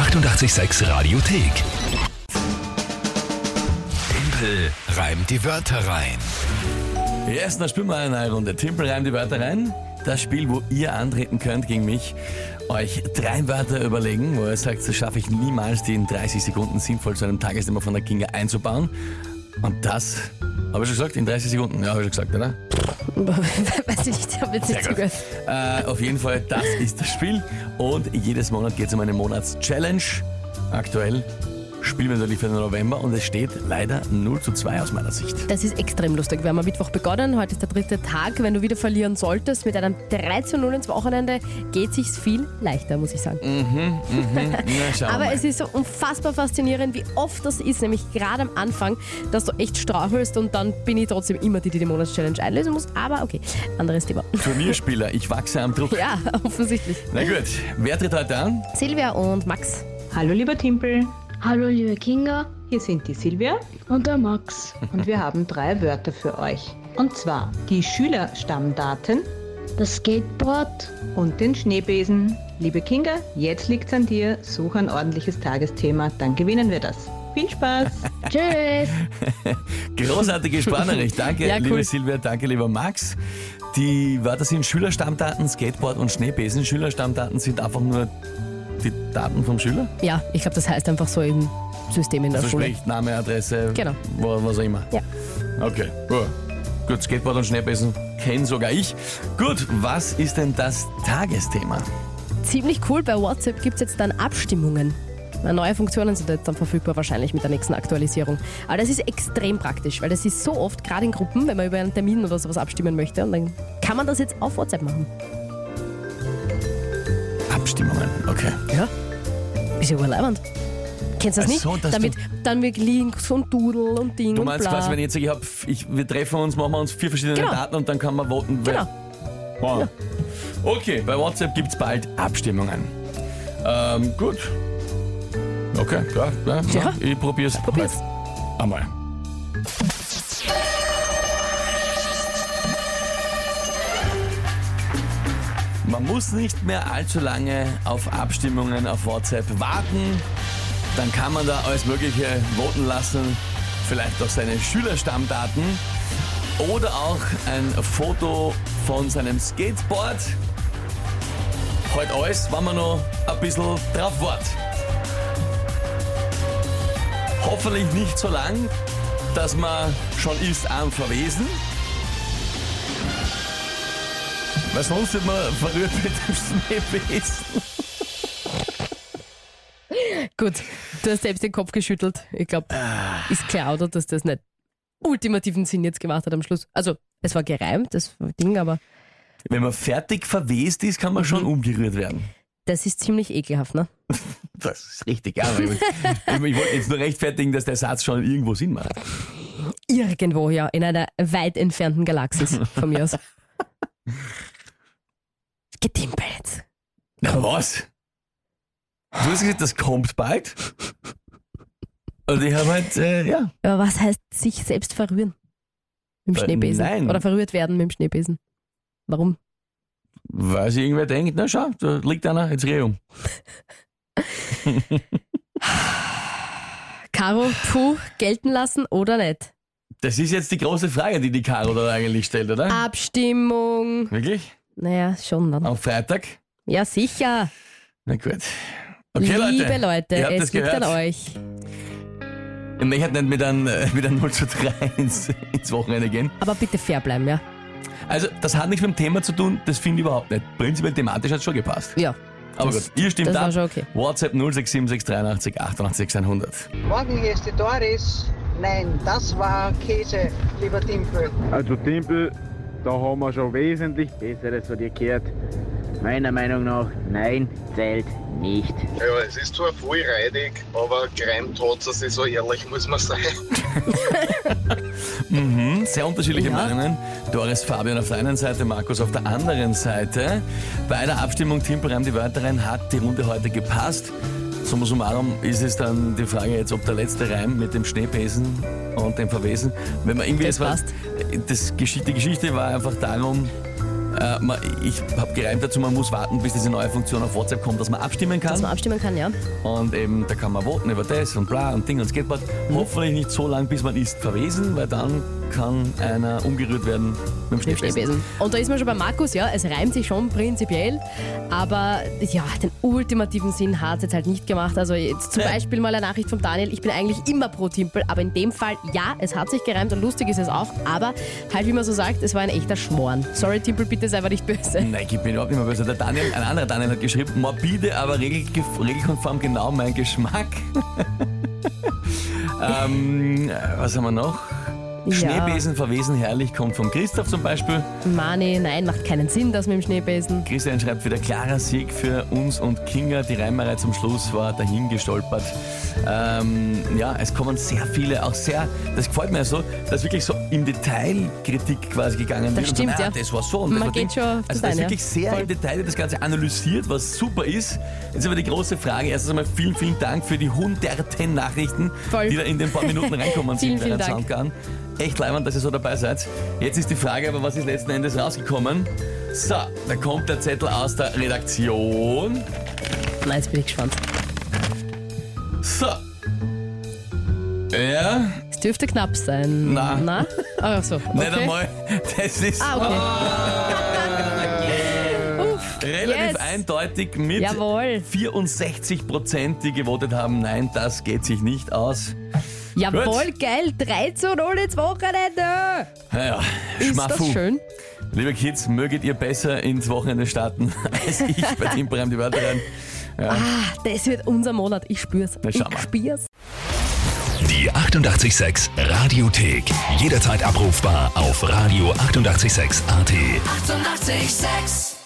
886 Radiothek. Timpel reimt die Wörter rein. Erstmal spielen wir eine Runde. Timpel reimt die Wörter rein. Das Spiel, wo ihr antreten könnt gegen mich, euch 3 Wörter überlegen, wo ihr sagt, das schaffe ich niemals, die in 30 Sekunden sinnvoll zu einem Tagesthema von der Kinga einzubauen. Und das, habe ich schon gesagt, in 30 Sekunden. Ja, habe ich schon gesagt, oder? Weiß ich nicht, habe jetzt nicht zugehört. Auf jeden Fall, das ist das Spiel. Und jedes Monat geht es um eine Monats-Challenge. Aktuell spielen wir natürlich für den November und es steht leider 0:2 aus meiner Sicht. Das ist extrem lustig. Wir haben am Mittwoch begonnen, heute ist der 3. Tag. Wenn du wieder verlieren solltest mit einem 3:0 ins Wochenende, geht es sich viel leichter, muss ich sagen. Na, aber es ist so unfassbar faszinierend, wie oft das ist, nämlich gerade am Anfang, dass du echt strauchelst und dann bin ich trotzdem immer die Monatschallenge einlösen muss. Aber okay, anderes Thema. Turnierspieler, ich wachse am Druck. Ja, offensichtlich. Na gut, wer tritt heute an? Silvia und Max. Hallo lieber Timpel. Hallo liebe Kinga, hier sind die Silvia und der Max und wir haben 3 Wörter für euch. Und zwar die Schülerstammdaten, das Skateboard und den Schneebesen. Liebe Kinga, jetzt liegt's an dir, such ein ordentliches Tagesthema, dann gewinnen wir das. Viel Spaß! Tschüss! Großartige Spannerich, danke ja, cool. Liebe Silvia, danke lieber Max. Die Wörter sind Schülerstammdaten, Skateboard und Schneebesen. Schülerstammdaten sind einfach nur die Daten vom Schüler? Ja, ich glaube, das heißt einfach so im System in der Schule. Also sprich, Name, Adresse, genau. Was auch immer. Ja. Okay, gut, Skateboard und Schneebesen kennen sogar ich. Gut, was ist denn das Tagesthema? Ziemlich cool, bei WhatsApp gibt es jetzt dann Abstimmungen. Neue Funktionen sind jetzt dann verfügbar, wahrscheinlich mit der nächsten Aktualisierung. Aber das ist extrem praktisch, weil das ist so oft, gerade in Gruppen, wenn man über einen Termin oder sowas abstimmen möchte, und dann kann man das jetzt auf WhatsApp machen. Abstimmungen, okay. Ja, ist ja urleibend. Kennst du das nicht? So, damit dann mit Links und Doodle und Ding und bla. Du meinst quasi, wenn ich jetzt sage, wir treffen uns, machen wir uns 4 verschiedene Daten und dann kann man voten. Genau. Wow. Ja. Okay, bei WhatsApp gibt es bald Abstimmungen. Gut. Okay, klar. Ja. Ich probier's. Einmal. Man muss nicht mehr allzu lange auf Abstimmungen auf WhatsApp warten. Dann kann man da alles Mögliche voten lassen. Vielleicht auch seine Schülerstammdaten oder auch ein Foto von seinem Skateboard. Heute alles, wenn man noch ein bisschen drauf wartet. Hoffentlich nicht so lang, dass man schon ist am Verwesen. Weil sonst wird man verrührt mit dem Schneebesen. Gut, du hast selbst den Kopf geschüttelt. Ich glaube, ist klar, oder, dass das nicht ultimativen Sinn jetzt gemacht hat am Schluss. Also, es war gereimt, das Ding, aber... Wenn man fertig verwest ist, kann man schon umgerührt werden. Das ist ziemlich ekelhaft, ne? Das ist richtig, aber ich wollte jetzt nur rechtfertigen, dass der Satz schon irgendwo Sinn macht. Irgendwo, ja, in einer weit entfernten Galaxis von mir aus. Getimpel jetzt. Na was? Du hast gesagt, das kommt bald. Und ich habe halt, ja. Aber was heißt sich selbst verrühren? Mit dem Schneebesen? Nein. Oder verrührt werden mit dem Schneebesen? Warum? Weil sich irgendwer denkt, na schau, da liegt einer, jetzt reh um. Caro, puh, gelten lassen oder nicht? Das ist jetzt die große Frage, die Caro da eigentlich stellt, oder? Abstimmung. Wirklich? Naja, schon dann. Am Freitag? Ja, sicher. Na gut. Okay, liebe Leute, ihr habt es liegt an euch. Ich hätte nicht mit einem 0:3 ins Wochenende gehen. Aber bitte fair bleiben, ja. Also, das hat nichts mit dem Thema zu tun, das finde ich überhaupt nicht. Prinzipiell thematisch hat es schon gepasst. Ja. Aber gut, ihr stimmt ab. Okay. WhatsApp 0676 83 88 100. Morgen, hier ist die Doris. Nein, das war Käse, lieber Timpel. Also Timpel, da haben wir schon wesentlich Besseres von dir gehört. Meiner Meinung nach, nein, zählt nicht. Ja, es ist zwar vollreidig, aber gereimt hat es sich, so ehrlich muss man sein. Sehr unterschiedliche Meinungen. Doris, Fabian auf der einen Seite, Markus auf der anderen Seite. Bei der Abstimmung Timpel reimt die Wörter rein, hat die Runde heute gepasst. Summa summarum ist es dann die Frage jetzt, ob der letzte Reim mit dem Schneebesen und dem Verwesen, wenn man irgendwie das passt. Die Geschichte war einfach darum, Ich habe gereimt dazu, man muss warten, bis diese neue Funktion auf WhatsApp kommt, dass man abstimmen kann. Dass man abstimmen kann, ja. Und eben, da kann man voten über das und bla und Ding und Skateboard. Hoffentlich nicht so lang, bis man ist verwesen, weil dann kann einer umgerührt werden mit dem Schneebesen. Und da ist man schon bei Markus, ja, es reimt sich schon prinzipiell, aber ja, den ultimativen Sinn hat es jetzt halt nicht gemacht. Also jetzt zum Beispiel mal eine Nachricht von Daniel, ich bin eigentlich immer pro Timpel, aber in dem Fall, ja, es hat sich gereimt und lustig ist es auch, aber halt wie man so sagt, es war ein echter Schmoren. Sorry Timpel, bitte sei aber nicht böse. Nein, ich bin überhaupt nicht mehr böse. Der Daniel, ein anderer Daniel hat geschrieben, morbide, aber regelkonform genau mein Geschmack. Was haben wir noch? Ja. Schneebesen verwesen, herrlich, kommt von Christoph zum Beispiel. Mani, nein, macht keinen Sinn, das mit dem Schneebesen. Christian schreibt wieder, klarer Sieg für uns und Kinga. Die Reimerei zum Schluss war dahin gestolpert. Ja, es kommen sehr viele, auch sehr, das gefällt mir ja so, dass wirklich so im Detail Kritik quasi gegangen wird. Das stimmt, und so, ja. Das war so. Und das man war geht schon auf das, also das ist wirklich sehr voll im Detail das Ganze analysiert, was super ist. Jetzt aber die große Frage. Erstens einmal vielen, vielen Dank für die hunderten Nachrichten, die da in den paar Minuten reinkommen sind. vielen Dank. Echt leibend, dass ihr so dabei seid. Jetzt ist die Frage, aber was ist letzten Endes rausgekommen? So, da kommt der Zettel aus der Redaktion. Nein, jetzt bin ich gespannt. So. Ja. Es dürfte knapp sein. Nein. Nein? Ach so. Okay. Nicht einmal. Das ist... Ah, okay. Oh. Uff, relativ eindeutig mit 64%, die gewotet haben. Nein, das geht sich nicht aus. Jawohl, gut. Geil, 3:0 ins Wochenende. Naja, ist Schmaffu. Das schön? Liebe Kids, möget ihr besser ins Wochenende starten als ich bei Timper reimt die Wörter rein. Ja. Ah, das wird unser Monat, ich spür's. Na, ich spür's. Die 886 Radiothek, jederzeit abrufbar auf radio886.at. 886